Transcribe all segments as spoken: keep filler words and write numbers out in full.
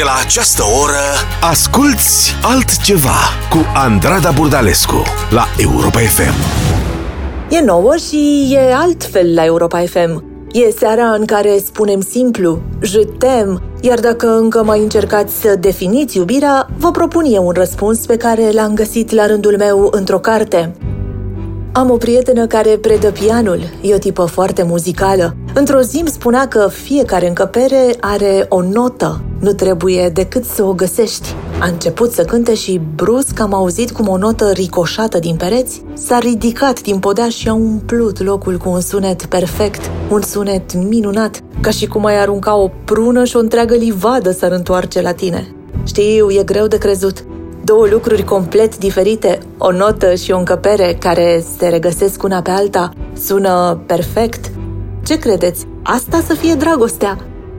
de la această oră asculți altceva cu Andrada Bordalescu la Europa F M. E nouă și e altfel la Europa F M. E seara în care spunem simplu, je t'aime, iar dacă încă mai încercați să definiți iubirea, vă propun eu un răspuns pe care l-am găsit la rândul meu într-o carte. Am o prietenă care predă pianul, e o tipă foarte muzicală. Într-o zi îmi spunea că fiecare încăpere are o notă, nu trebuie decât să o găsești. A început să cânte și brusc am auzit cum o notă ricoșată din pereți s-a ridicat din podea și a umplut locul cu un sunet perfect, un sunet minunat, ca și cum ai arunca o prună și o întreagă livadă s-ar întoarce la tine. Știu, e greu de crezut. Două lucruri complet diferite, o notă și o încăpere care se regăsesc una pe alta, sună perfect. Ce credeți? Asta să fie dragostea?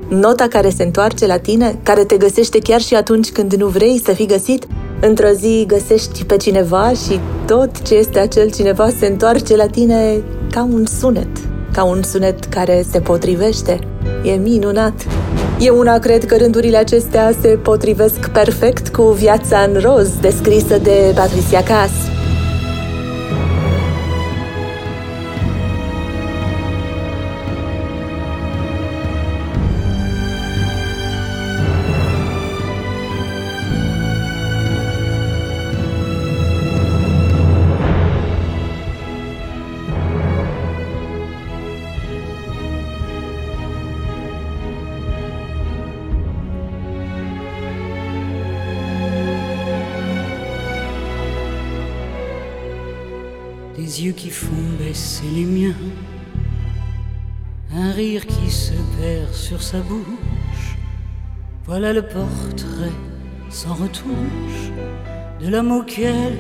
Nota care se întoarce la tine, care te găsește chiar și atunci când nu vrei să fii găsit? Într-o zi găsești pe cineva și tot ce este acel cineva se întoarce la tine ca un sunet, ca un sunet care se potrivește. E minunat! Eu una cred că rândurile acestea se potrivesc perfect cu viața în roz, descrisă de Patricia Kaas. Des yeux qui font baisser les miens, un rire qui se perd sur sa bouche. Voilà le portrait sans retouche de l'homme auquel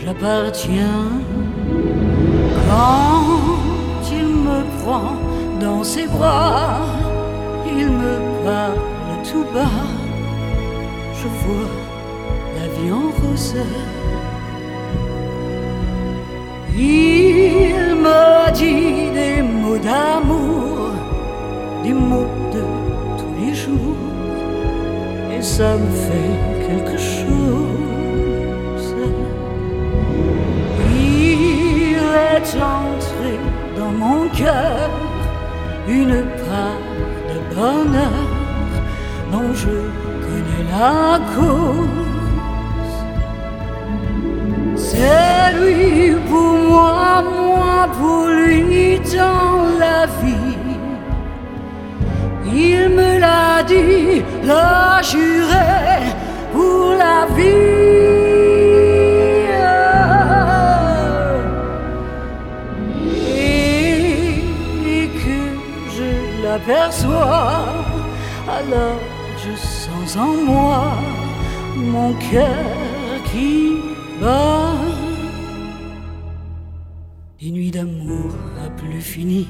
j'appartiens. Quand il me prend dans ses bras, il me parle tout bas. Je vois la vie en rosée. Il me dit des mots d'amour, des mots de tous les jours, et ça me fait quelque chose. Il est entré dans mon cœur une part de bonheur dont je connais la cause. C'est lui pour moi, moi pour lui dans la vie. Il me l'a dit, l'a juré pour la vie. Et que je l'aperçois, alors je sens en moi mon cœur qui bat. Des nuits d'amour à plus finir,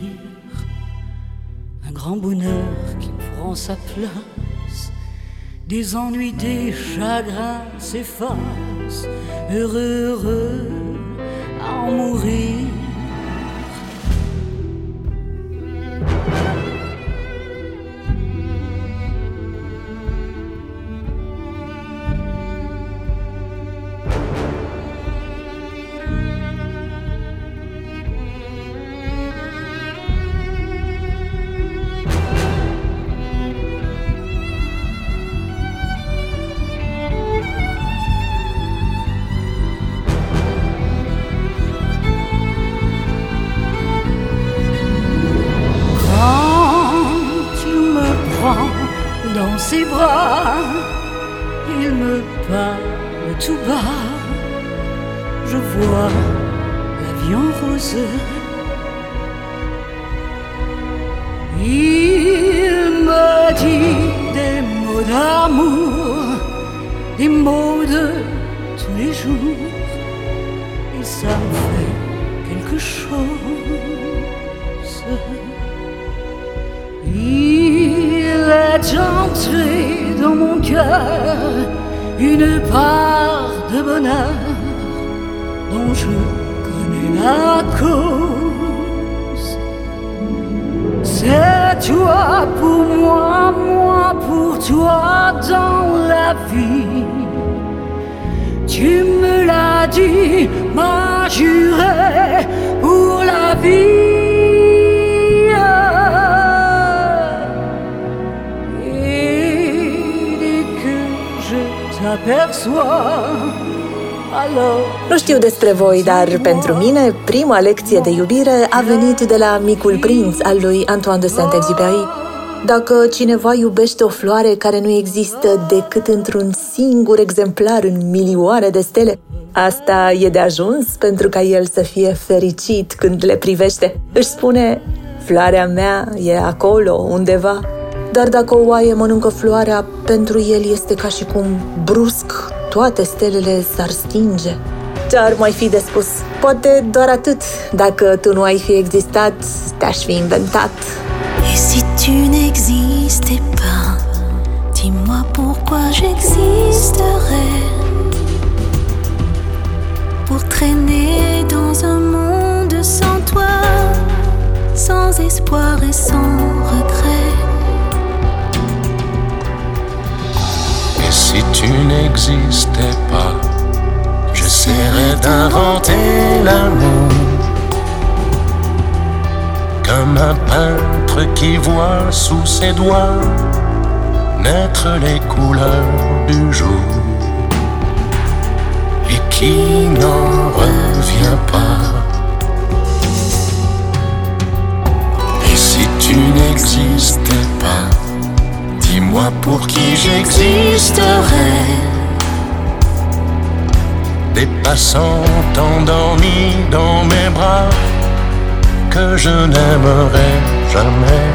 un grand bonheur qui prend sa place, des ennuis, des chagrins s'effacent, heureux, heureux à en mourir. Toi pour moi, moi pour toi dans la vie. Tu me l'as dit, m'as juré pour la vie. Et dès que je t'aperçois. Nu știu despre voi, dar pentru mine prima lecție de iubire a venit de la Micul Prinț al lui Antoine de Saint-Exupéry. Dacă cineva iubește o floare care nu există decât într-un singur exemplar în milioane de stele, asta e de ajuns pentru ca el să fie fericit când le privește. Își spune, floarea mea e acolo, undeva. Dar dacă o oaie mănâncă floarea, pentru el este ca și cum brusc toate stelele s-ar stinge. Ce ar mai fi de spus? Poate doar atât. Dacă tu nu ai fi existat, te-aș fi inventat. Et si tu n'existais pas, dis-moi pourquoi j'existerais, pour traîner dans un monde sans toi, sans espoir et sans regret. Si tu n'existais pas, j'essaierais d'inventer l'amour, comme un peintre qui voit sous ses doigts naître les couleurs du jour, et qui n'en revient pas. Et si tu n'existais pas, dis-moi pour qui j'existerais, des passants endormis dans mes bras que je n'aimerais jamais.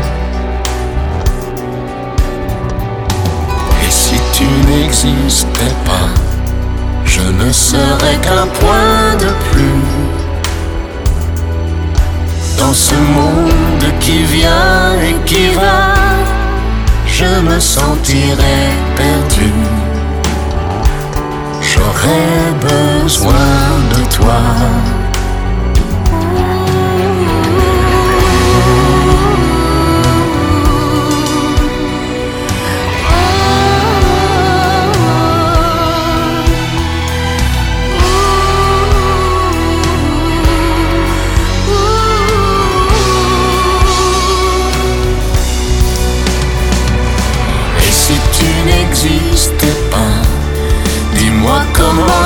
Et si tu n'existais pas, je ne serais qu'un point de plus dans ce monde qui vient et qui va. Je me sentirais perdu, j'aurais besoin de toi. Comment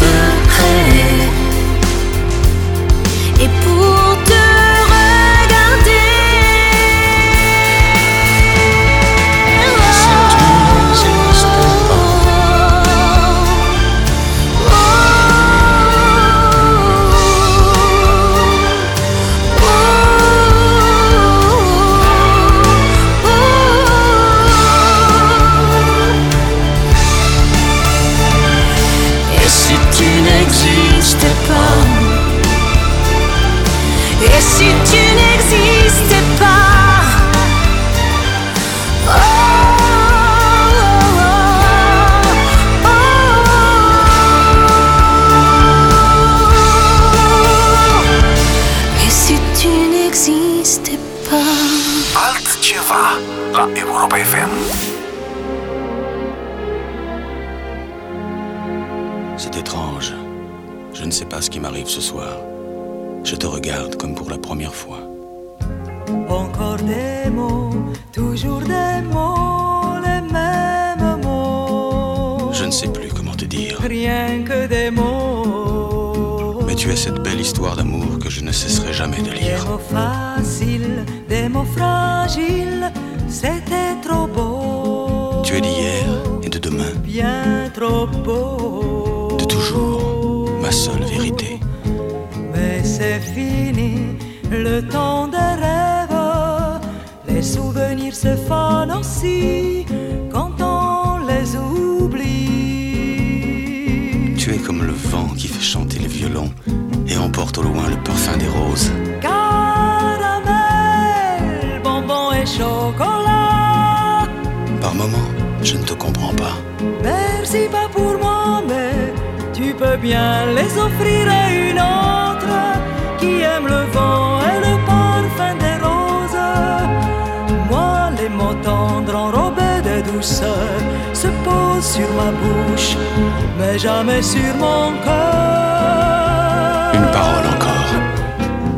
te créer et pour te regarder. Et si tu n'existais pas. Et si tu n'existais pas, oh, oh, oh, oh. Et si tu n'existais pas. Altceva la Europa F M. C'est étrange. Je ne sais pas ce qui m'arrive ce soir. Je te regarde comme pour la première fois. Encore des mots, toujours des mots, les mêmes mots. Je ne sais plus comment te dire. Rien que des mots. Mais tu es cette belle histoire d'amour que je ne cesserai jamais de lire. Des mots faciles, des mots fragiles, c'était trop beau. Tu es d'hier et de demain. Bien trop beau. De toujours. La seule vérité. Mais c'est fini, le temps des rêves. Les souvenirs se fanent aussi quand on vent qui fait chanter le violon et emporte au loin le parfum des roses. Caramel, bonbon et chocolat. Par moments, je ne te comprends pas. Merci pas pour moi, mais tu peux bien les offrir à une autre qui aime le vent et le parfum des roses. Moi, les mots tendres enrobés de douceur se posent sur ma bouche, mais jamais sur mon cœur. Une parole encore.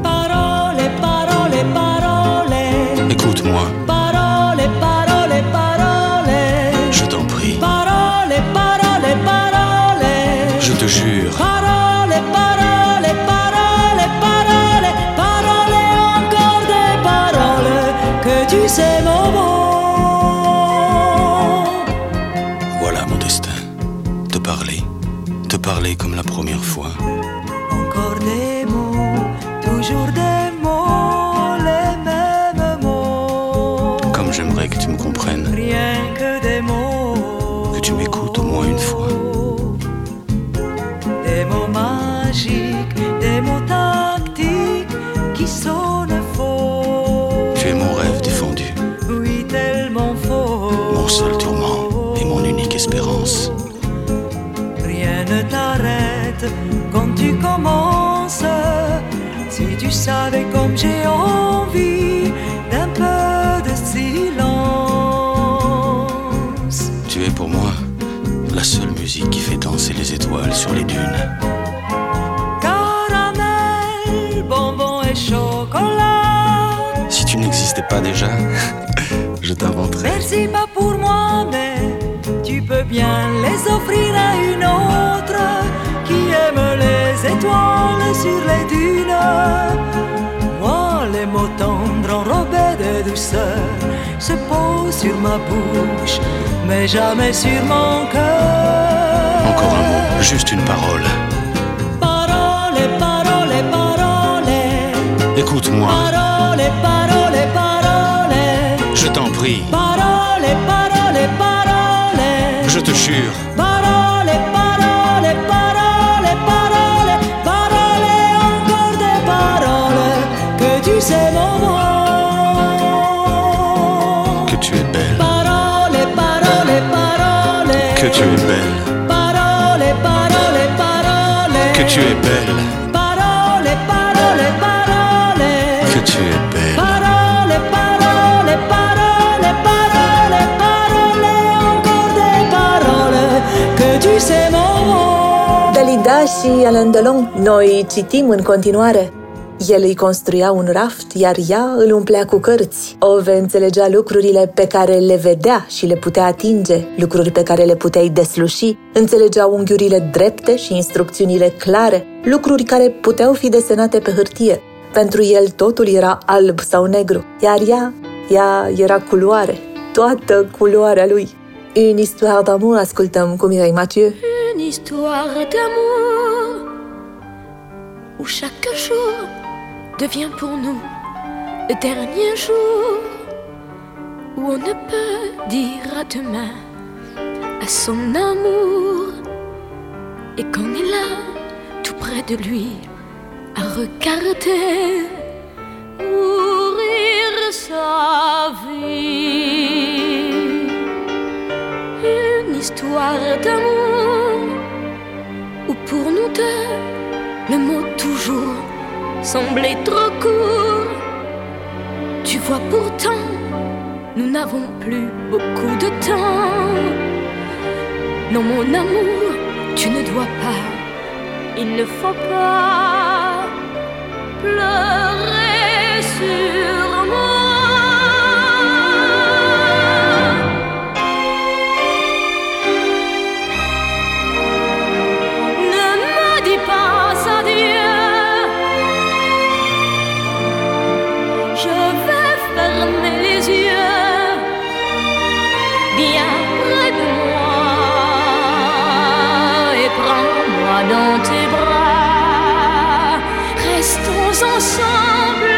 Parole, parole, parole. Écoute-moi. Parole, parole, parole. Je t'en prie. Parole, parole, parole. Je te jure. Parole, parole, parole, parole. Parole, encore des paroles que tu sais mon mot. Parler comme la première fois. Encore des mots, toujours des mots, les mêmes mots. Comme j'aimerais que tu me comprennes. Rien que des mots. Que tu m'écoutes au moins une fois. Des mots magiques, des mots tactiques qui sonnent faux. Tu es mon rêve défendu. Oui, tellement faux. Mon seul tourment et mon unique espérance. Ne t'arrête quand tu commences. Si tu savais comme j'ai envie d'un peu de silence. Tu es pour moi la seule musique qui fait danser les étoiles sur les dunes. Caramel, bonbon et chocolat. Si tu n'existais pas déjà, je t'inventerais. Merci pas pour moi, mais tu peux bien les offrir à une autre qui aime les étoiles sur les dunes. Moi, les mots tendres enrobés de douceur se posent sur ma bouche, mais jamais sur mon cœur. Encore un mot, juste une parole. Parole, parole, parole. Écoute-moi. Parole, parole, parole. Je t'en prie. Parole, parole, parole. Je te jure. Parole, parole, parole, parole, parole, encore des paroles que tu sais mon nom. Que tu es belle. Parole, parole, parole. Que tu es belle. Parole, parole, parole. Que tu es belle. Parole, parole, parole. Que tu es belle. Parole, parole, parole, parole, parole. Dalida și Alain Delon, noi citim în continuare. El îi construia un raft, iar ea îl umplea cu cărți. Ove înțelegea lucrurile pe care le vedea și le putea atinge, lucruri pe care le puteai desluși, înțelegea unghiurile drepte și instrucțiunile clare, lucruri care puteau fi desenate pe hârtie. Pentru el totul era alb sau negru, iar ea, ea era culoare, toată culoarea lui. Une histoire d'amour, ascultăm cu Mireille Mathieu. Une histoire d'amour où chaque jour devient pour nous le dernier jour où on ne peut dire à demain à son amour et qu'on est là tout près de lui à regarder mourir sa vie. Histoire d'amour où pour nous deux le mot toujours semblait trop court. Tu vois pourtant nous n'avons plus beaucoup de temps. Non mon amour tu ne dois pas, il ne faut pas pleurer sur moi. Dans tes bras, restons ensemble.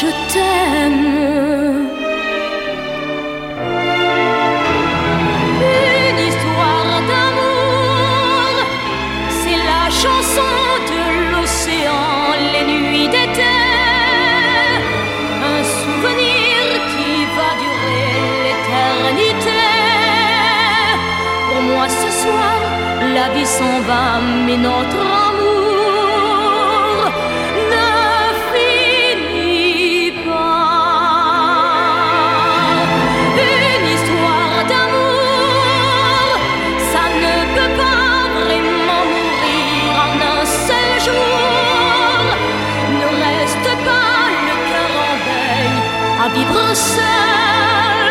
je t'aime. Une histoire d'amour, c'est la chanson de l'océan, les nuits d'été. Un souvenir qui va durer l'éternité. Pour moi ce soir, la vie s'en va, mais notre vivre seul,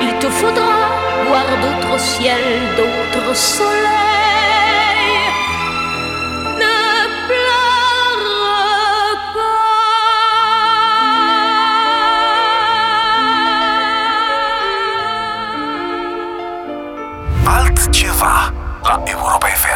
il te faudra voir d'autres ciels, d'autres soleils. Ne pleure pas. Altceva la Europa F M.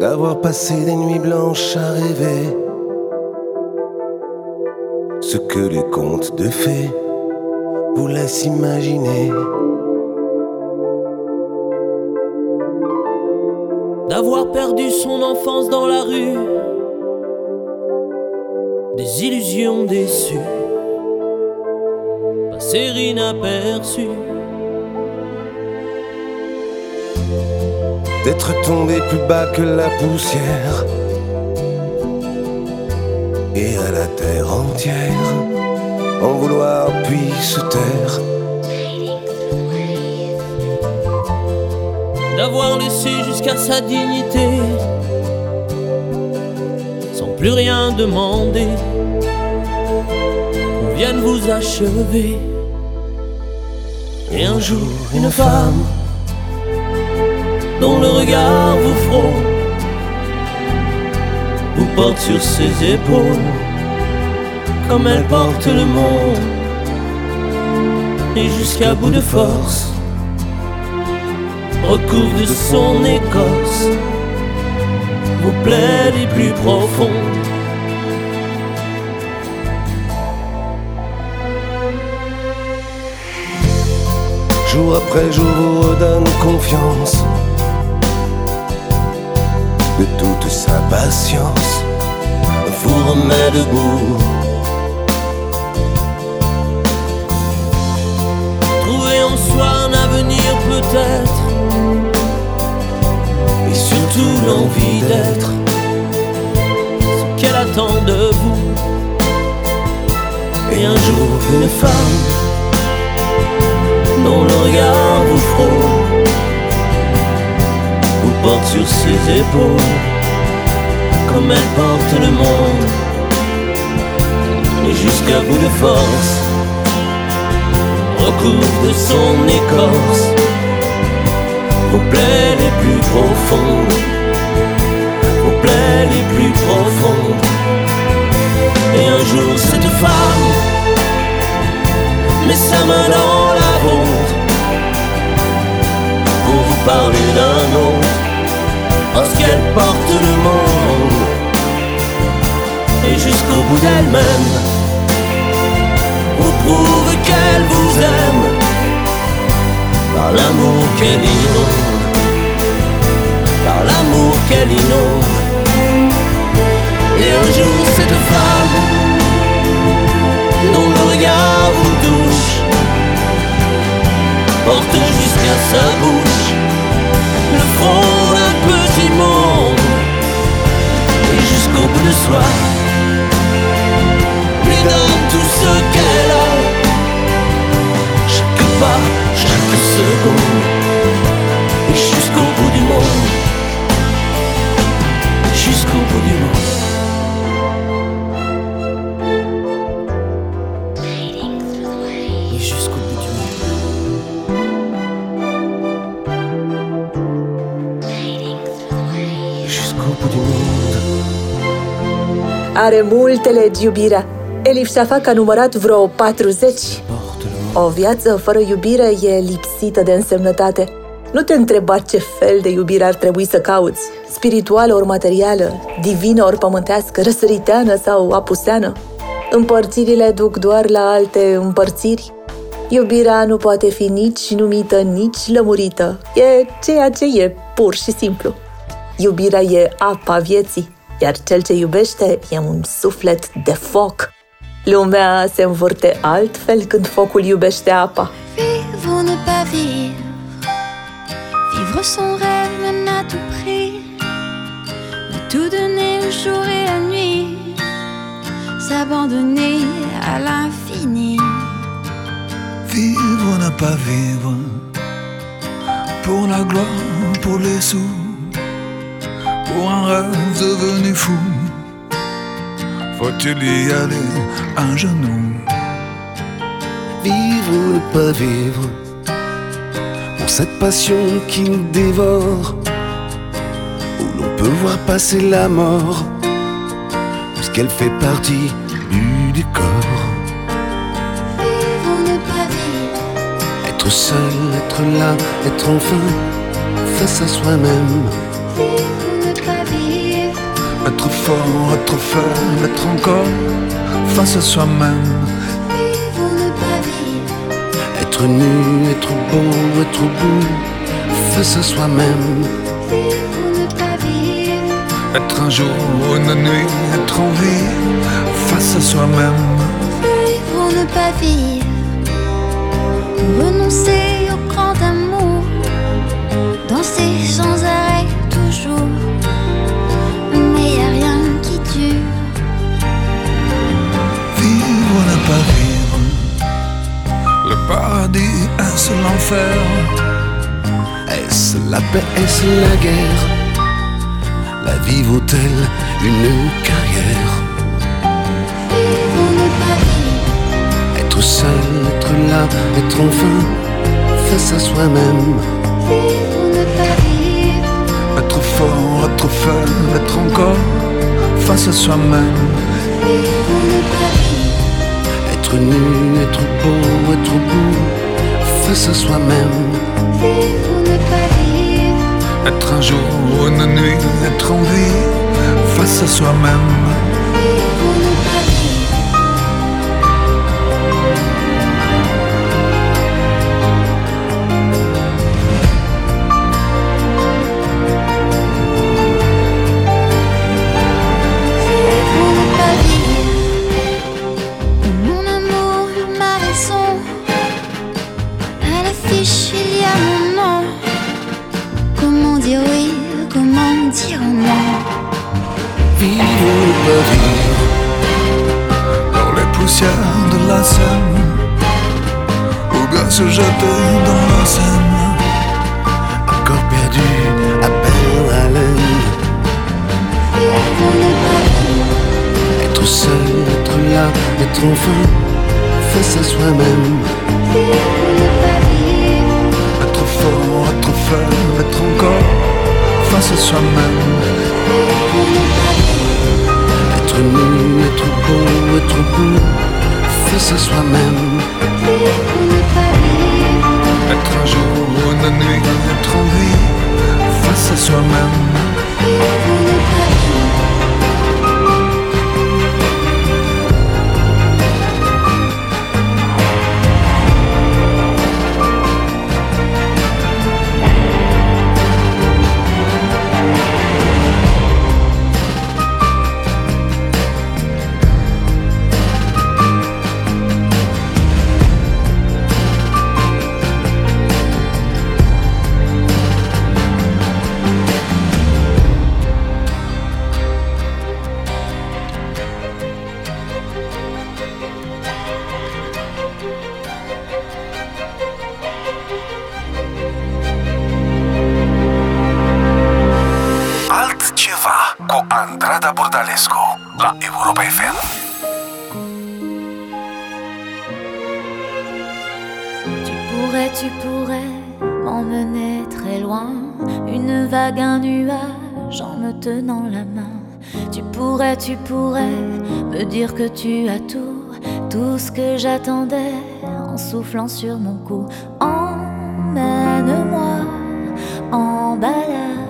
D'avoir passé des nuits blanches à rêver ce que les contes de fées vous laissent imaginer. D'avoir perdu son enfance dans la rue, des illusions déçues, passer inaperçues. D'être tombé plus bas que la poussière et à la terre entière en vouloir puis se taire. D'avoir laissé jusqu'à sa dignité sans plus rien demander qu'on vienne vous achever. Et un jour une femme dont le regard vous frôle, vous porte sur ses épaules comme elle porte le monde. Et jusqu'à bout de force recouvre de son écorce vos plaies les plus profondes. Jour après jour vous redonne confiance de toute sa patience, vous remet debout. Trouver en soi un avenir peut-être, et surtout l'envie d'être ce qu'elle attend de vous. Et un jour une femme dont le regard vous frôle porte sur ses épaules comme elle porte le monde. Et jusqu'à bout de force recouvre de son écorce vos plaies les plus profondes, vos plaies les plus profondes. Et un jour cette femme met sa main dans la vôtre pour vous parler d'un autre, parce qu'elle porte le monde. Et jusqu'au bout d'elle-même vous prouve qu'elle vous aime par l'amour qu'elle inonde, par l'amour qu'elle inonde. Et un jour cette femme dont le regard vous touche porte jusqu'à sa bouche le front d'un petit monde. Et jusqu'au bout de soi lui donne tout ce qu'elle a, chaque pas, chaque seconde. Et jusqu'au bout du monde, Are multe legi iubirea. Elif Shafak a numărat vreo patruzeci. O viață fără iubire e lipsită de însemnătate. Nu te întreba ce fel de iubire ar trebui să cauți, spirituală ori materială, divină ori pământească, răsăriteană sau apuseană. Împărțirile duc doar la alte împărțiri. Iubirea nu poate fi nici numită, nici lămurită. E ceea ce e, pur și simplu. Iubirea e apa vieții, iar cel ce iubește e un suflet de foc. Lumea se învârte altfel când focul iubește apa. Vivons ne pas vivre, vivre son rêve même à tout prix, mais tout donner le jour et la nuit, s'abandonner à l'infini. Vivre ne pas vivre, pour la gloire, pour les sous, pour un rêve devenu fou. Faut-il y aller à genoux? Vivre ou ne pas vivre, pour cette passion qui nous dévore, où l'on peut voir passer la mort, puisqu'elle fait partie du décor. Vivre ou ne pas vivre, être seul, être là, être enfin face à soi-même. Être fort, être faible, être encore face à soi-même. Vivre ou ne pas vivre, être nu, être beau, être beau face à soi-même. Vivre ou ne pas vivre, être un jour, une nuit, être en vie face à soi-même. Vivre ou ne pas vivre, renoncer au grand amour, danser sans arrêt toujours. Vivre ou ne pas vivre, le paradis, est-ce l'enfer? Est-ce la paix, est-ce la guerre? La vie vaut-elle une carrière? Vivre ou ne pas vivre, être seul, être là, être enfin face à soi-même. Vivre ou ne pas vivre, être fort, être faible, être encore face à soi-même. Vivre ou ne pas vivre, être nu, être beau, être beau face à soi-même. Vivre ou ne pas vivre, être un jour, une nuit, être en vie face à soi-même. Vivre ou ne pas de la Seine, où gars se jeter dans la Seine, encore perdu, à peine à haleine. Vivre ou ne pas vivre, être seul, être là, être enfin face à soi-même. Vivre ou ne pas vivre, être fort, être faible, être encore face à soi-même. Vivre ou ne pas vivre, être nu, être beau, être beau face à soi-même. Vivre ou ne pas vivre, être un jour, une nuit, être en vie face à soi-même. Vivre ou ne pas Andrada Bordalescu la Europa F M. Tu pourrais, tu pourrais m'emmener très loin, une vague, un nuage en me tenant la main. Tu pourrais, tu pourrais me dire que tu as tout, tout ce que j'attendais en soufflant sur mon cou. Emmène-moi en balade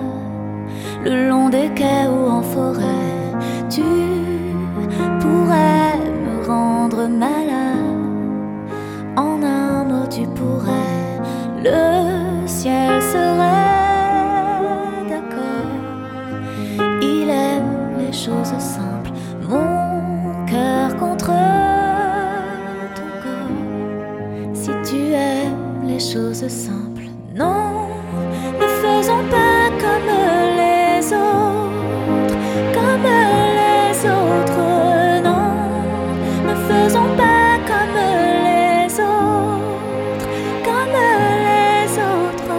le long des quais ou en forêt. Tu pourrais me rendre malade. En un mot, tu pourrais. Le ciel serait d'accord. Il aime les choses simples. Mon cœur contre ton corps. Si tu aimes les choses simples, non, ne faisons pas comme les autres, comme les autres, non, ne faisons pas comme les autres, comme les autres.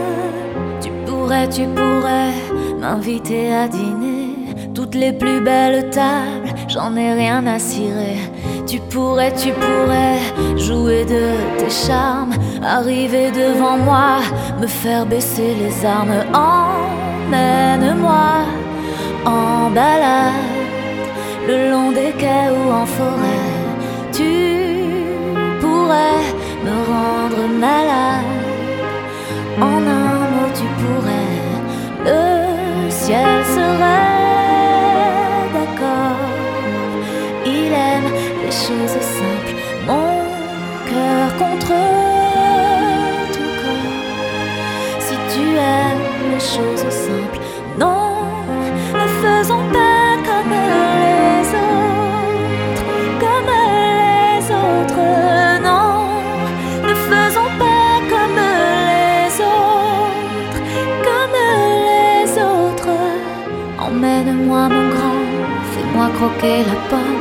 Tu pourrais, tu pourrais m'inviter à dîner, toutes les plus belles tables, j'en ai rien à cirer. Tu pourrais, tu pourrais jouer de tes charmes, arriver devant moi, me faire baisser les armes. Emmène-moi en balade, le long des quais ou en forêt. Tu pourrais me rendre malade. En un mot, tu pourrais. Le ciel serait d'accord. Il aime les choses simples. Mon cœur contre ton corps. Si tu aimes les choses simples, non, ne faisons pas comme les autres, comme les autres, non, ne faisons pas comme les autres, comme les autres. Emmène-moi, mon grand, fais-moi croquer la pomme.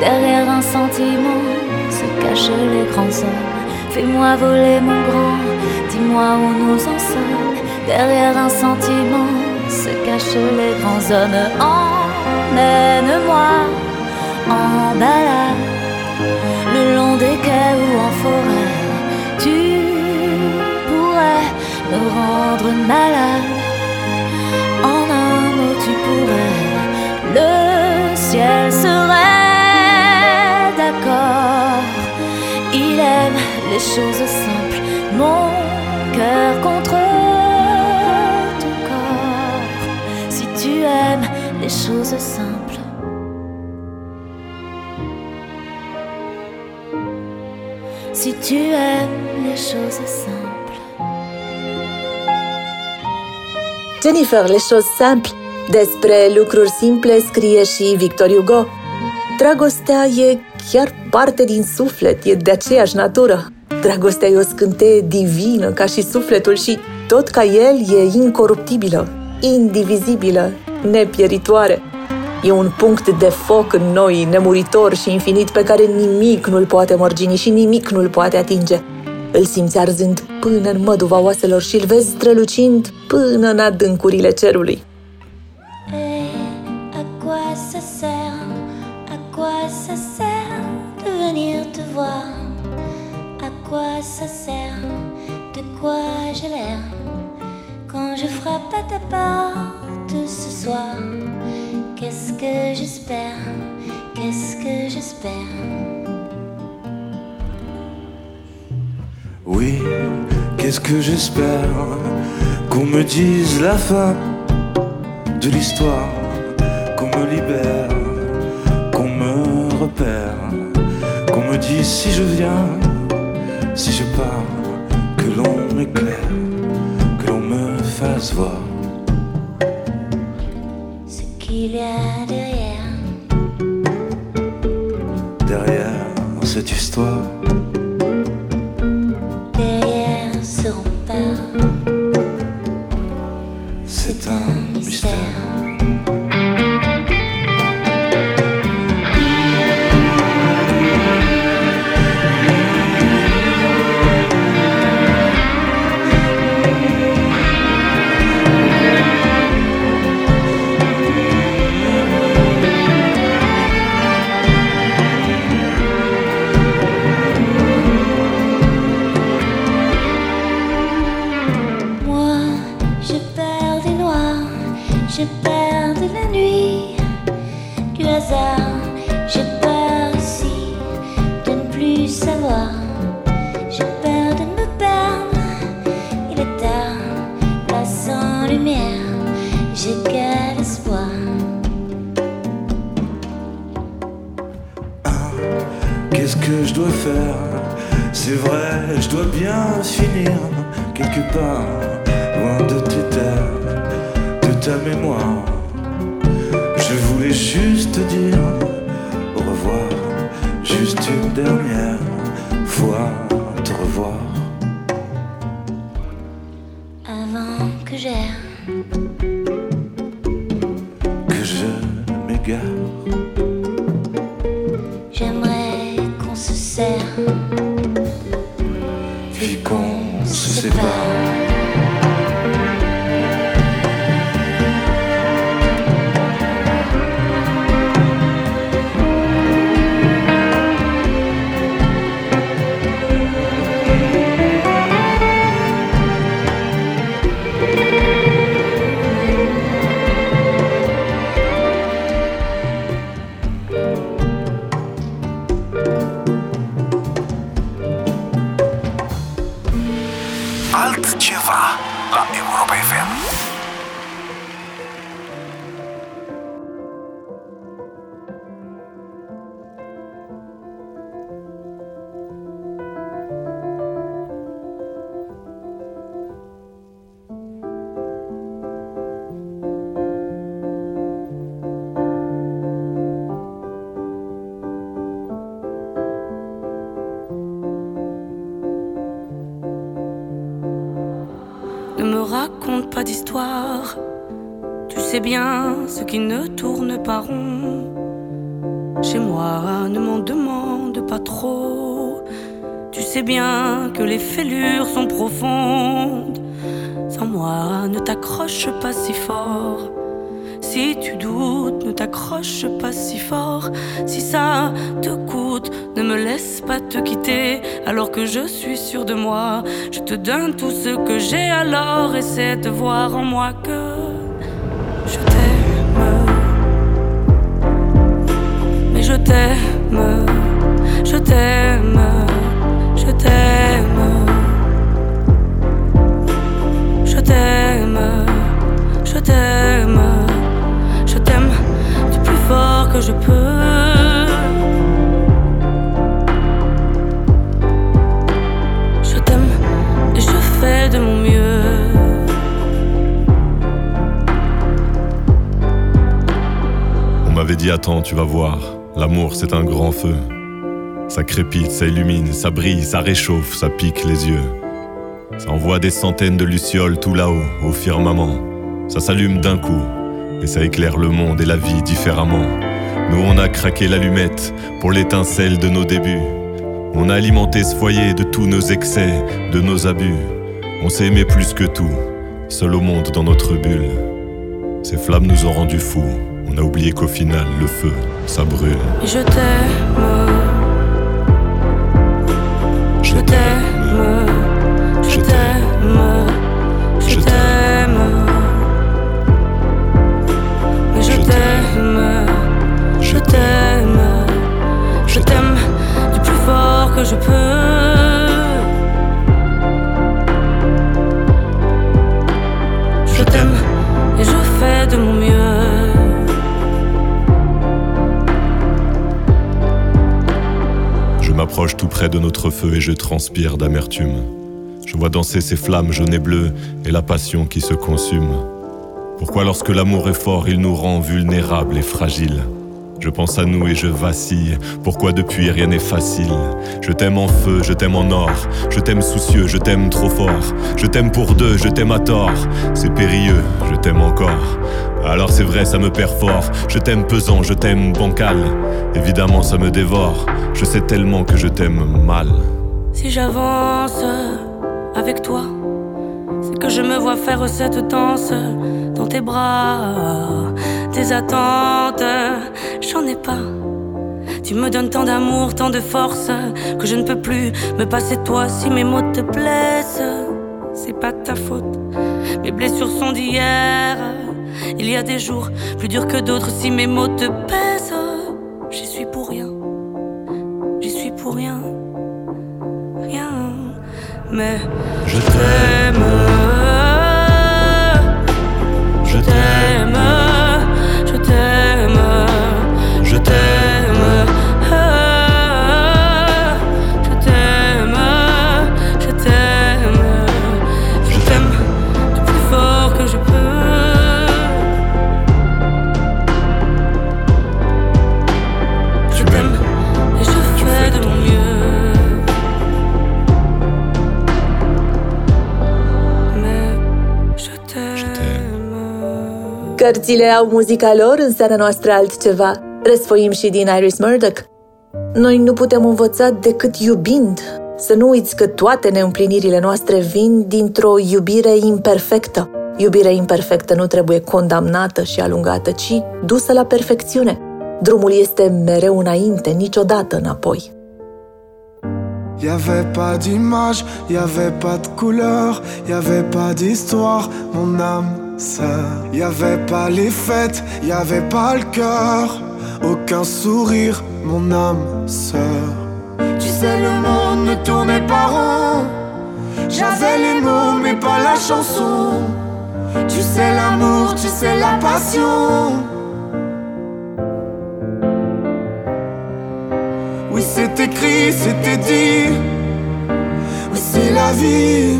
Derrière un sentiment se cachent les grands hommes. Fais-moi voler, mon grand, dis-moi où nous en sommes. Derrière un sentiment se cachent les grands hommes. Emmène-moi en balade, le long des quais ou en forêt. Tu pourrais me rendre malade. En un mot, tu pourrais. Le ciel serait. Il aime les choses simples. Mon cœur contre ton corps. Si tu aimes les choses simples. Si tu aimes les choses simples. Jennifer, les choses simples. Despre lucruri simple scrie și Victor Hugo. Dragostea e chiar parte din suflet, e de aceeași natură. Dragostea e o scânteie divină, ca și sufletul, și tot ca el e incoruptibilă, indivizibilă, nepieritoare. E un punct de foc în noi, nemuritor și infinit, pe care nimic nu-l poate mărgini și nimic nu-l poate atinge. Îl simți arzând până în măduva oaselor și îl vezi strălucind până în adâncurile cerului. À quoi ça sert, de quoi j'ai l'air, quand je frappe à ta porte ce soir? Qu'est-ce que j'espère, qu'est-ce que j'espère? Oui, qu'est-ce que j'espère, qu'on me dise la fin de l'histoire, qu'on me libère, qu'on me repère, qu'on me dise si je viens, si je pars, que l'on m'éclaire, que l'on me fasse voir ce qu'il y a derrière, derrière cette histoire, derrière ce rempart. C'est un mystère, mystère. Je perds de la nuit, d'histoire. Tu sais bien ce qui ne tourne pas rond. Chez moi, ne m'en demande pas trop. Tu sais bien que les fêlures sont profondes. Sans moi, ne t'accroche pas si fort. Si tu doutes, ne t'accroche pas si fort. Si ça te coûte, ne me laisse pas te quitter. Alors que je suis sûre de moi, je te donne tout ce que j'ai. Alors essaie de voir en moi que je t'aime. Mais je t'aime, je t'aime, je t'aime. Je t'aime, je t'aime. Je t'aime du plus fort que je peux. Je t'aime et je fais de mon mieux. On m'avait dit attends, tu vas voir, l'amour c'est un grand feu. Ça crépite, ça illumine, ça brille, ça réchauffe, ça pique les yeux. Ça envoie des centaines de lucioles tout là-haut, au firmament. Ça s'allume d'un coup et ça éclaire le monde et la vie différemment. Nous on a craqué l'allumette pour l'étincelle de nos débuts. On a alimenté ce foyer de tous nos excès, de nos abus. On s'est aimé plus que tout, seul au monde dans notre bulle. Ces flammes nous ont rendus fous, on a oublié qu'au final le feu, ça brûle. Je t'aime. Je t'aime. Je t'aime. Je t'aime. Je t'aime, je t'aime du plus fort que je peux. Je t'aime et je fais de mon mieux. Je m'approche tout près de notre feu et je transpire d'amertume. Je vois danser ces flammes jaunes et bleues et la passion qui se consume. Pourquoi lorsque l'amour est fort, il nous rend vulnérables et fragiles? Je pense à nous et je vacille. Pourquoi depuis rien n'est facile? Je t'aime en feu, je t'aime en or. Je t'aime soucieux, je t'aime trop fort. Je t'aime pour deux, je t'aime à tort. C'est périlleux, je t'aime encore. Alors c'est vrai, ça me perfore. Je t'aime pesant, je t'aime bancal. Évidemment, ça me dévore. Je sais tellement que je t'aime mal. Si j'avance avec toi, c'est que je me vois faire cette danse dans tes bras. Tes attentes, j'en ai pas. Tu me donnes tant d'amour, tant de force, que je ne peux plus me passer de toi. Si mes mots te blessent, c'est pas de ta faute. Mes blessures sont d'hier. Il y a des jours plus durs que d'autres. Si mes mots te pèsent, mais je t'aime, je t'aime, je t'aime, je t'aime, je t'aime, je t'aime, je t'aime du plus fort que je peux. Je t'aime et je fais de mon mieux. Cărțile au muzica lor, în seara noastră altceva. Răsfoim și din Iris Murdoch. Noi nu putem învăța decât iubind. Să nu uiți că toate neîmplinirile noastre vin dintr-o iubire imperfectă. Iubirea imperfectă nu trebuie condamnată și alungată, ci dusă la perfecțiune. Drumul este mereu înainte, niciodată înapoi. Y'avait pas d'image, y'avait pas de couleur, y'avait pas d'histoire, mon âme. Y'avait pas les fêtes, y'avait pas le cœur, aucun sourire, mon âme sœur. Tu sais le monde ne tournait pas rond, j'avais les mots mais pas la chanson. Tu sais l'amour, tu sais la passion. Oui c'est écrit, c'était dit, oui c'est la vie.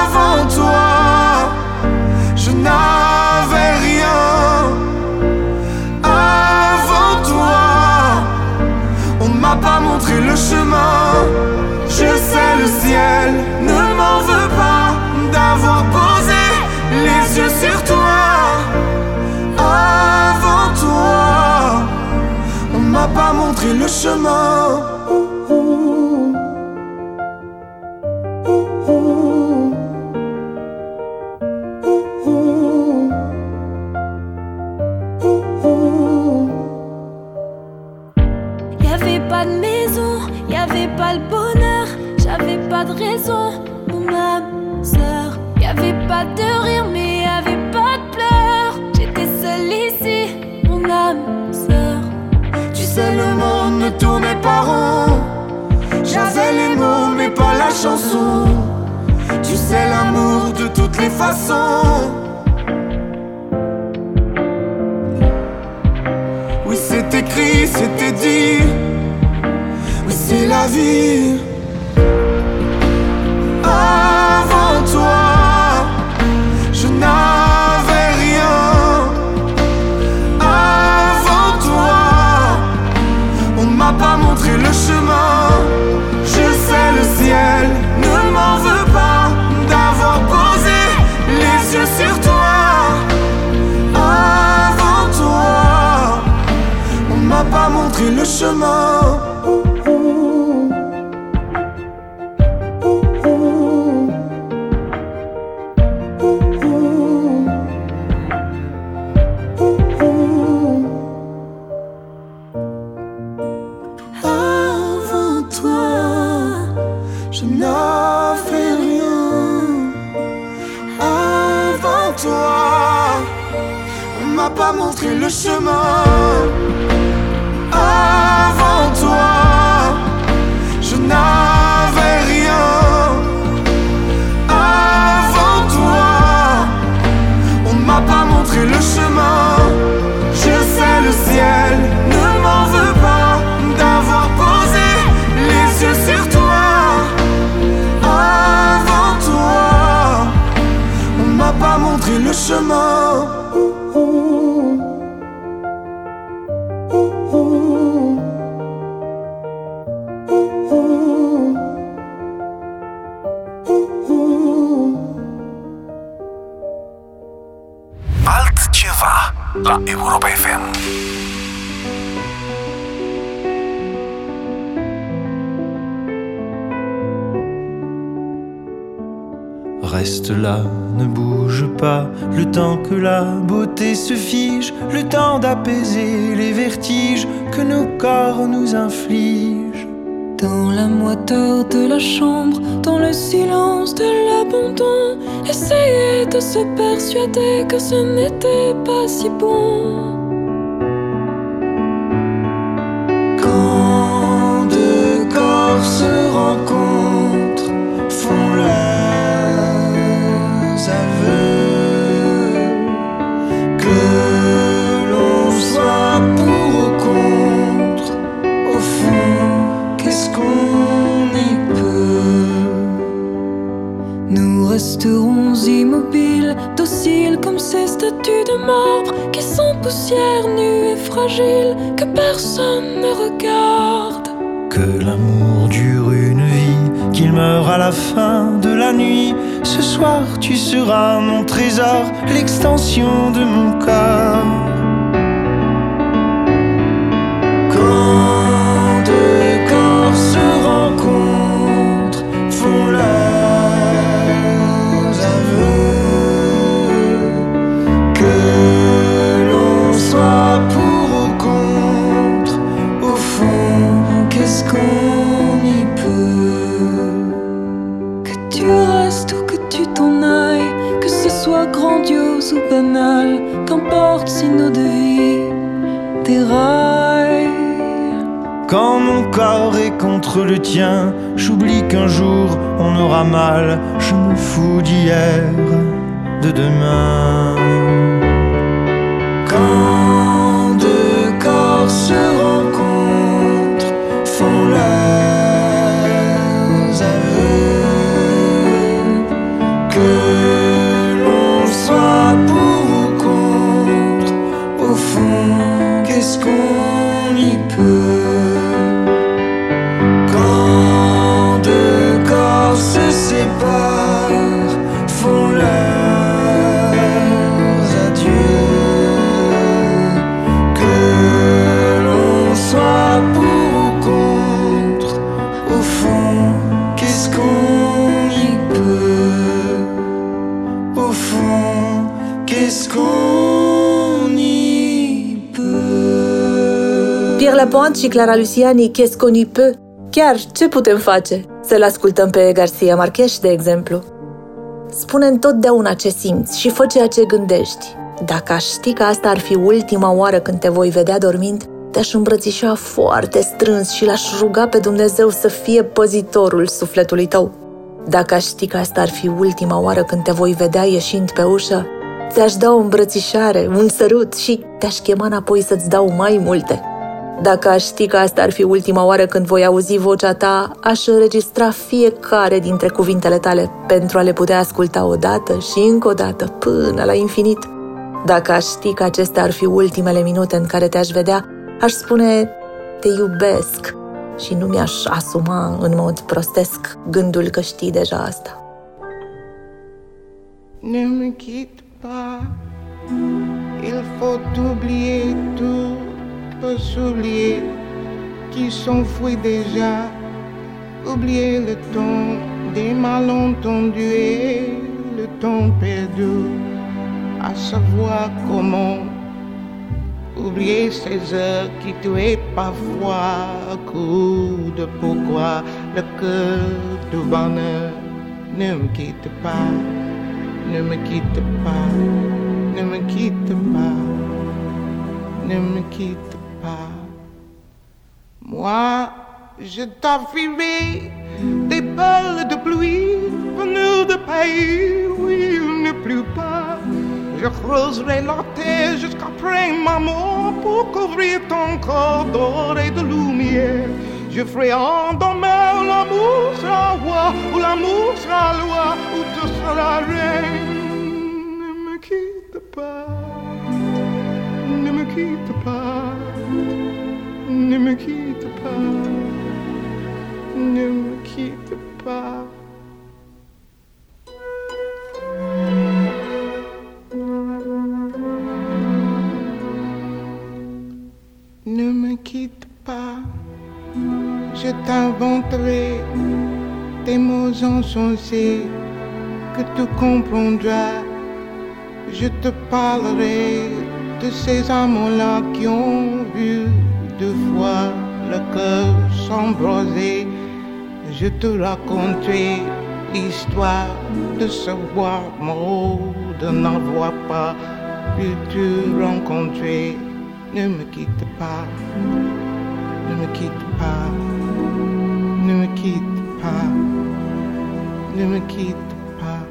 Avant toi, je n'avais rien. Avant toi, on m'a pas montré le chemin. Je sais le ciel ne m'en veut pas d'avoir posé les yeux sur toi. Avant toi, on m'a pas montré le chemin. Que ce n'était pas si bon. Quand deux corps se nous resterons immobiles, dociles comme ces statues de marbre qui sont poussière nue et fragile, que personne ne regarde. Que l'amour dure une vie, qu'il meure à la fin de la nuit. Ce soir tu seras mon trésor, l'extension de mon corps. Grandiose ou banal, qu'importe si nos deux vies déraillent. Quand mon corps est contre le tien, j'oublie qu'un jour on aura mal. Je me fous d'hier, de demain. Quand deux corps se rencontrent, font leurs aveux. Que soit pour ou contre, au fond, qu'est-ce qu'on y peut? Quand deux corps se séparent, font leurs adieux. Que l'on soit pour ou contre, au fond, qu'est-ce qu'on y peut? Au fond, qu'est-ce qu'on y peut? Pierre Lapointe și Clara Luciani, qu'est-ce qu'on y peut? Chiar ce putem face? Să-l ascultăm pe Garcia Marquez, de exemplu. Spune întotdeauna ce simți și fă ceea ce gândești. Dacă aș ști că asta ar fi ultima oară când te voi vedea dormind, te-aș îmbrățișa foarte strâns și l-aș ruga pe Dumnezeu să fie păzitorul sufletului tău. Dacă aș ști că asta ar fi ultima oară când te voi vedea ieșind pe ușă, ți-aș da o îmbrățișare, un sărut și te-aș chema înapoi să-ți dau mai multe. Dacă aș ști că asta ar fi ultima oară când voi auzi vocea ta, aș înregistra fiecare dintre cuvintele tale pentru a le putea asculta odată și încă o dată, până la infinit. Dacă aș ști că acestea ar fi ultimele minute în care te-aș vedea, aș spune, te iubesc, și nu mi-aș asuma în mod prostesc gândul că știi deja asta. Ne-mi chit. Il faut oublier tous vos souliers qui s'enfuient déjà. Oublier le temps des malentendus et le temps perdu à savoir comment. Oublier ces heures qui tuaient parfois à coup de pourquoi. Le cœur du bonheur ne me quitte pas. Ne me quitte pas, ne me quitte pas, ne me quitte pas. Moi, je t'enfuirai des balles de pluie venues de pays où il ne pleut pas. Je creuserai la terre jusqu'après ma mort pour couvrir ton corps d'or et de lumière. Je ferai en demain où l'amour sera roi, où l'amour sera loi, où tu seras reine. Ne me quitte pas, ne me quitte pas, ne me quitte pas, ne me quitte pas. Ne me quitte pas. Je t'inventerai des mots insensés que tu comprendras. Je te parlerai de ces amants-là qui ont vu deux fois le cœur s'embraser. Je te raconterai l'histoire de se voir mort, de n'avoir pas pu te rencontrer. Ne me quitte pas. Ne me quitte pas, ne me quitte pas, ne me quitte pas.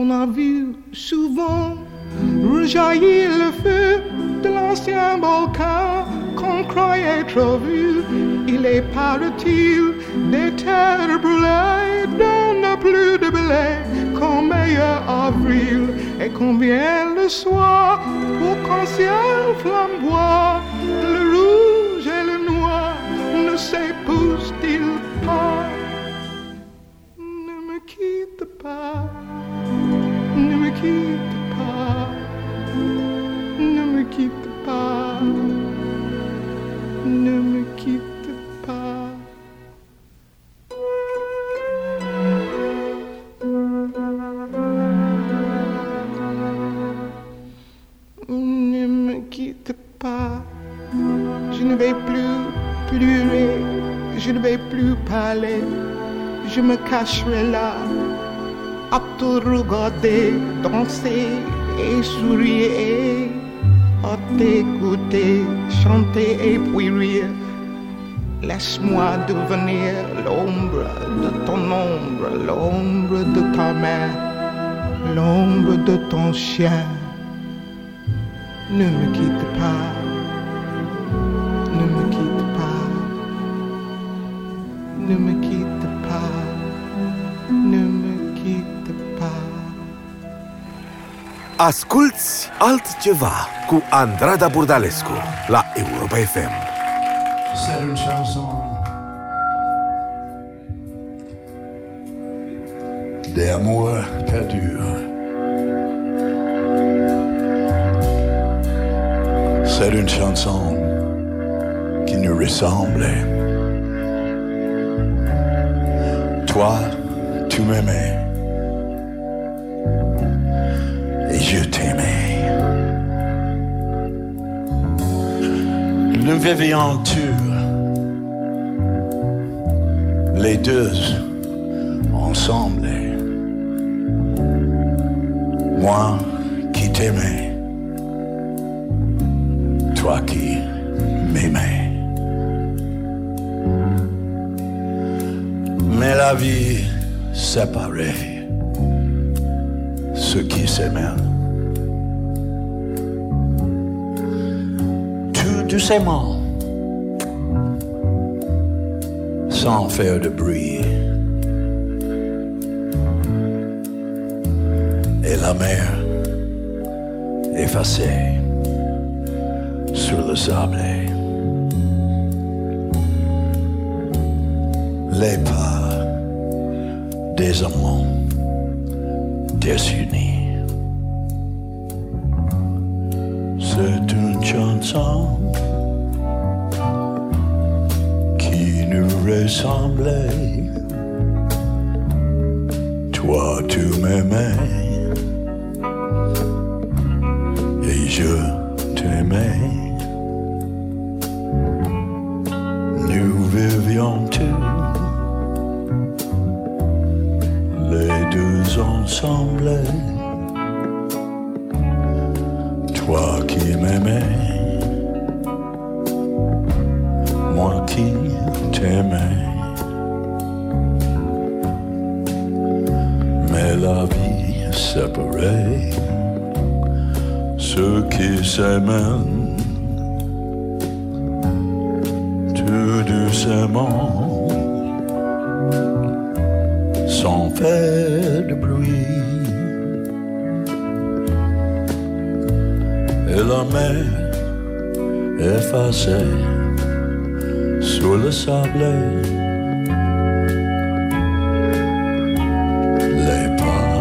On a vu souvent rejaillir le feu de l'ancien volcan qu'on croyait trop vu. Il est parti des terres brûlées dans nos plus de blé qu'en meilleur avril, et qu'on vienne le soir pour qu'en ciel flamboie, le rouge et le noir ne s'épousent-ils pas? Ne me quitte pas, ne me quitte pas, ne me quitte pas, ne me quitte. Je me cacherai là, à te regarder, danser et sourire, à t'écouter, chanter et puis rire. Laisse-moi devenir l'ombre de ton ombre, l'ombre de ta main, l'ombre de ton chien. Ne me quitte pas. Ne me quitte pas, ne me quitte pas. Asculți altceva cu Andrada Bordalescu la Europa F M. C'est une chanson des amours perdus. C'est une chanson qui nous ressemble. Toi, tu m'aimais et je t'aimais. Nous vivions tous les deux ensemble. Moi qui t'aimais, toi qui m'aimais. Mais la vie séparait ceux qui s'aimaient. Tout doucement, sans faire de bruit. Et la mer effacée sur le sable. Les pas des amants désunis. C'est une chanson qui nous ressemblait. Toi tu m'aimais et je t'aimais. Nous vivions tous ensemble, toi qui m'aimais, moi qui t'aimais, mais la vie séparait ceux qui s'aiment tout doucement. Sans faire de bruit. Et la mer effacée sur le sable. Les pas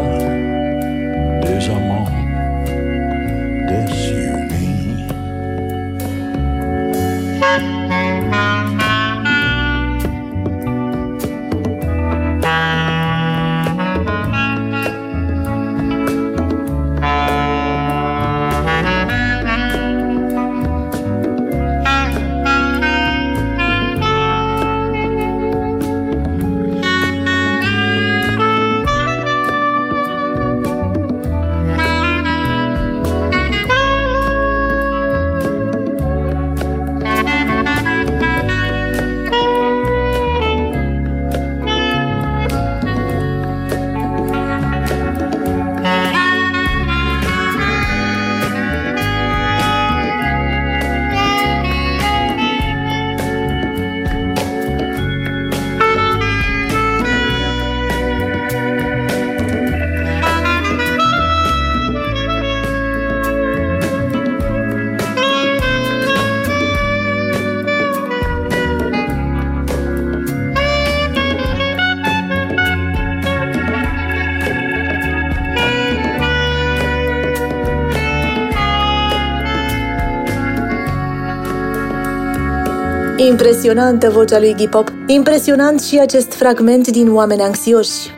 des amants désunis. Impresionantă vocea lui Ghipop, impresionant și acest fragment din Oameni anxioși.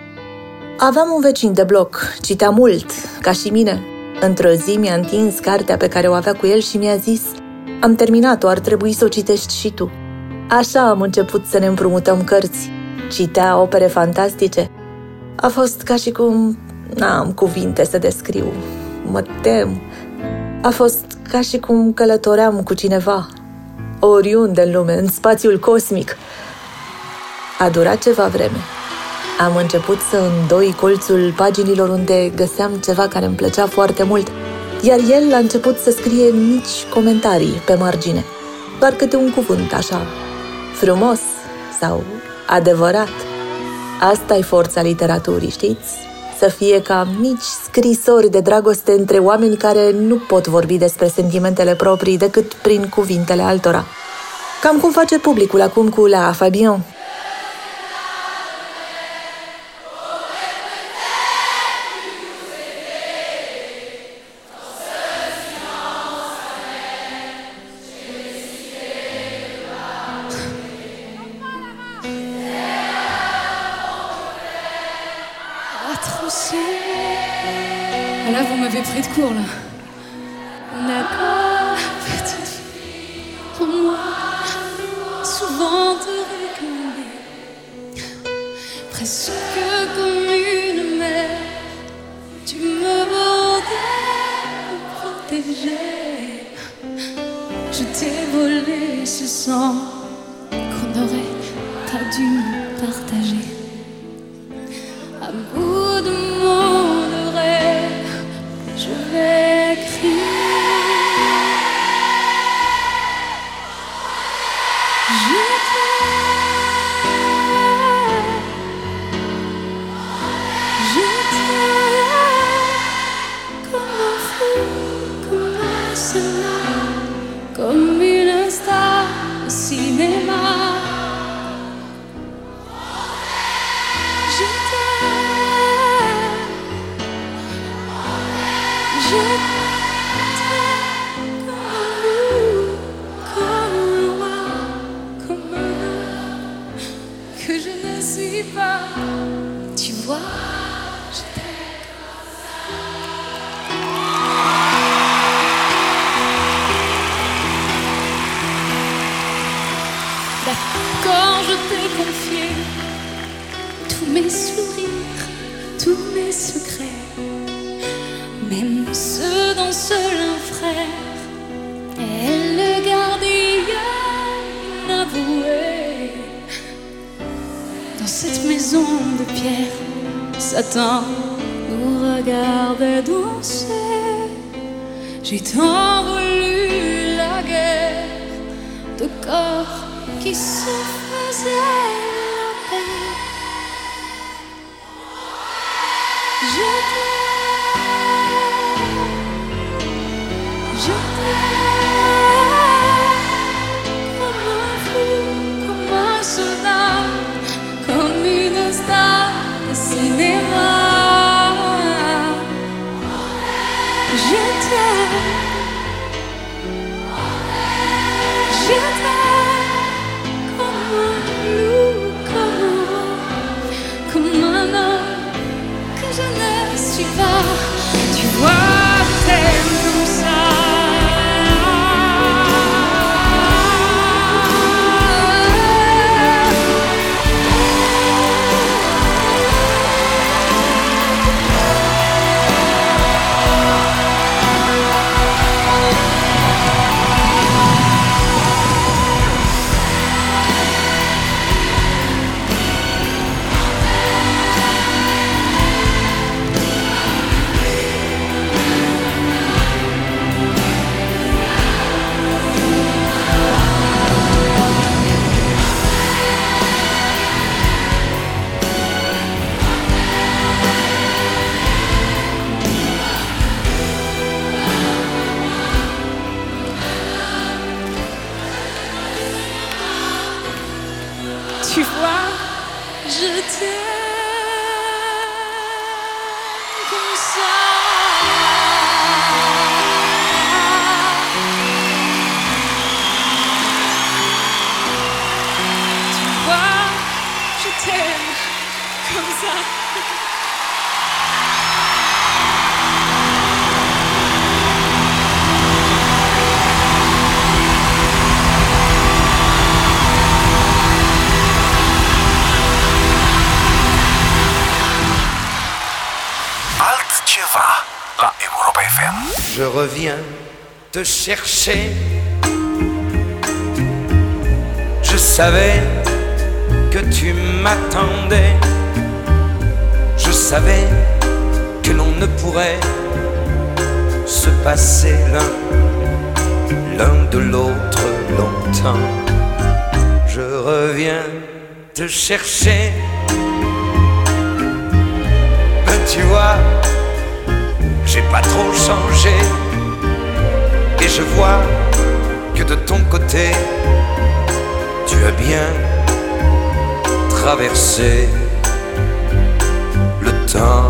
Aveam un vecin de bloc, citea mult, ca și mine. Într-o zi mi-a întins cartea pe care o avea cu el și mi-a zis: am terminat-o, ar trebui să o citești și tu. Așa am început să ne împrumutăm cărți. Citea opere fantastice. A fost ca și cum... n-am cuvinte să descriu. Mă tem. A fost ca și cum călătoream cu cineva. Oriunde în lume, în spațiul cosmic. A durat ceva vreme. Am început să îndoi colțul paginilor unde găseam ceva care îmi plăcea foarte mult, iar el a început să scrie mici comentarii pe margine. Doar câte un cuvânt, așa. Frumos sau adevărat. Asta e forța literaturii, știți? Să fie ca mici scrisori de dragoste între oameni care nu pot vorbi despre sentimentele proprii decât prin cuvintele altora. Cam cum face publicul acum cu La Fabian. Là, vous m'avez pris de court, là. On n'a pas petite fille pour moi, souvent te regarder, presque comme une mère, tu me bordais, me protégeais. Je t'ai volé ce sang qu'on n'aurait pas dû me partager. À bout de mon rêve. Je vais crier. Je t'aime. Je t'aime. Comme un fou, comme un soldat, comme une star au cinéma. Tu vois, je t'aime. D'accord, je t'ai confié tous mes sourires, tous mes secrets, même ceux dont seul un frère est le gardien avoué. Dans cette maison de pierre, Satan nous regardait danser. J'ai tant voulu la guerre de corps qui se faisaient la paix. Je t'aime, je t'aime, comme un fou, comme un soldat. Cinéma. Je t'aime. Je t'aime. Comme un loup, comme un roi, comme un homme que je ne suis pas. Tu vois, je t'aime comme ça. altCEVA la Europa F M. Je reviens te chercher. Je savais que tu m'attendais. Je savais que l'on ne pourrait se passer l'un l'un de l'autre longtemps. Je reviens te chercher. Ben tu vois, j'ai pas trop changé. Et je vois que de ton côté, tu as bien traversé le temps.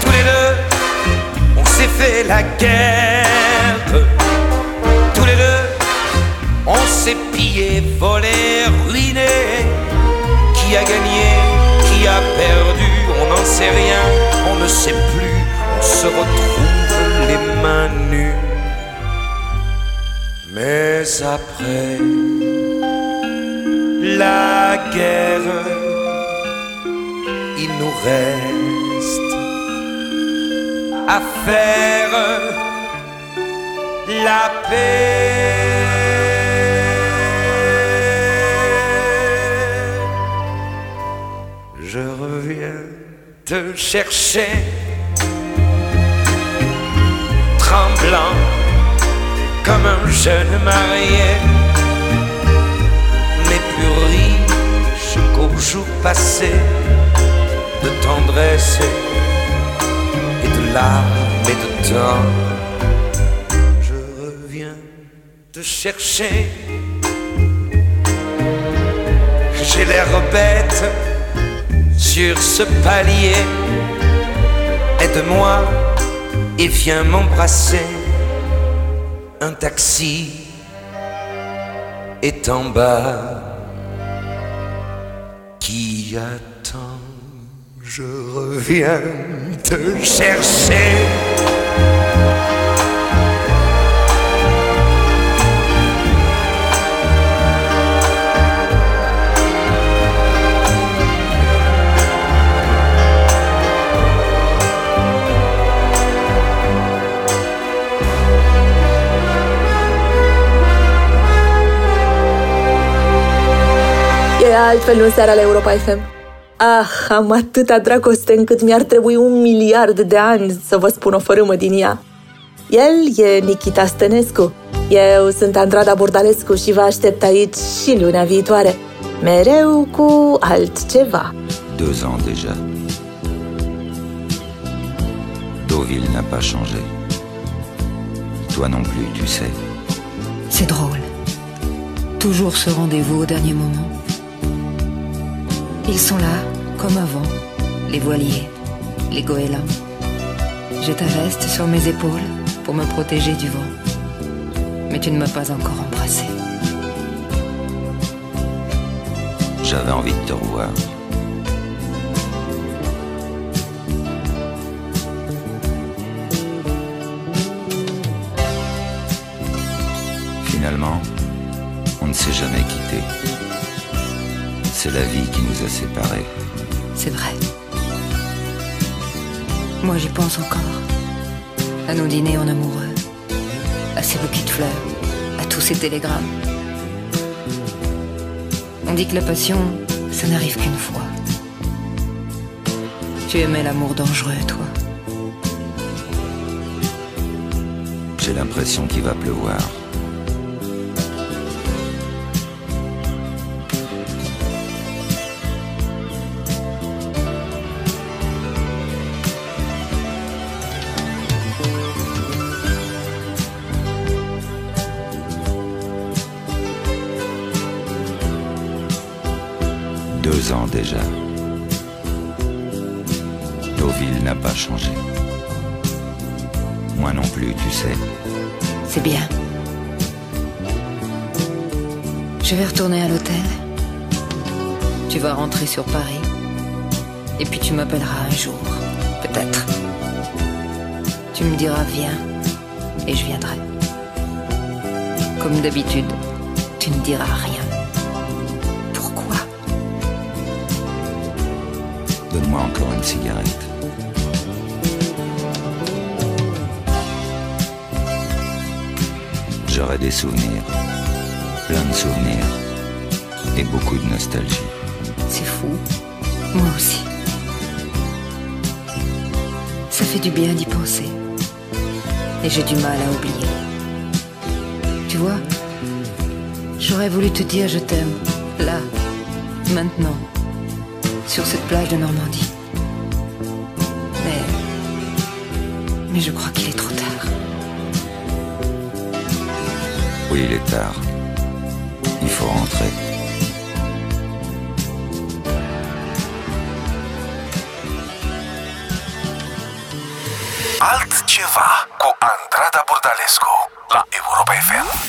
Tous les deux, on s'est fait la guerre. Tous les deux, on s'est pillé, volé, ruiné. Qui a gagné, qui a perdu, on n'en sait rien, on ne sait plus. On se retrouve les mains nues. Mais après la guerre, il nous reste à faire la paix. Je reviens te chercher, tremblant comme un jeune marié, mais plus riche qu'au jour passé, de tendresse et de larmes et de temps. Je reviens te chercher. J'ai l'air bête sur ce palier. Aide-moi et viens m'embrasser. Un taxi est en bas qui attend. Je reviens te chercher. Altfel în seara la Europa F M. Ah, am atâta dragoste încât mi-ar trebui un miliard de ani să vă spun o fărâmă din ea. El e Nikita Stănescu. Eu sunt Andrada Bordalescu și vă aștept aici și luna viitoare. Mereu cu altceva. Deux ans déjà. Deauville n'a pas changé. Toi non plus, tu sais. C'est drôle. Toujours ce rendez-vous au dernier moment. Ils sont là, comme avant, les voiliers, les goélands. J'ai ta veste sur mes épaules pour me protéger du vent. Mais tu ne m'as pas encore embrassé. J'avais envie de te revoir. Finalement, on ne s'est jamais quitté. C'est la vie qui nous a séparés. C'est vrai. Moi j'y pense encore. À nos dîners en amoureux. À ces bouquets de fleurs. À tous ces télégrammes. On dit que la passion, ça n'arrive qu'une fois. Tu aimais l'amour dangereux, toi. J'ai l'impression qu'il va pleuvoir. Deux ans déjà. Deauville n'a pas changé. Moi non plus, tu sais. C'est bien. Je vais retourner à l'hôtel. Tu vas rentrer sur Paris. Et puis tu m'appelleras un jour, peut-être. Tu me diras viens, et je viendrai. Comme d'habitude, tu ne diras rien. than Marco and T eight. J'aurai des souvenirs, plein de souvenirs et beaucoup de nostalgie. C'est fou, moi aussi. Ça fait du bien d'y penser. Et j'ai du mal à oublier. Tu vois, j'aurais voulu te dire je t'aime, là, maintenant, sur cette plage de Normandie. Mais, mais je crois qu'il est trop tard. Oui, il est tard. Il faut rentrer. altceva cu Andrada Bordalescu la Europa F M.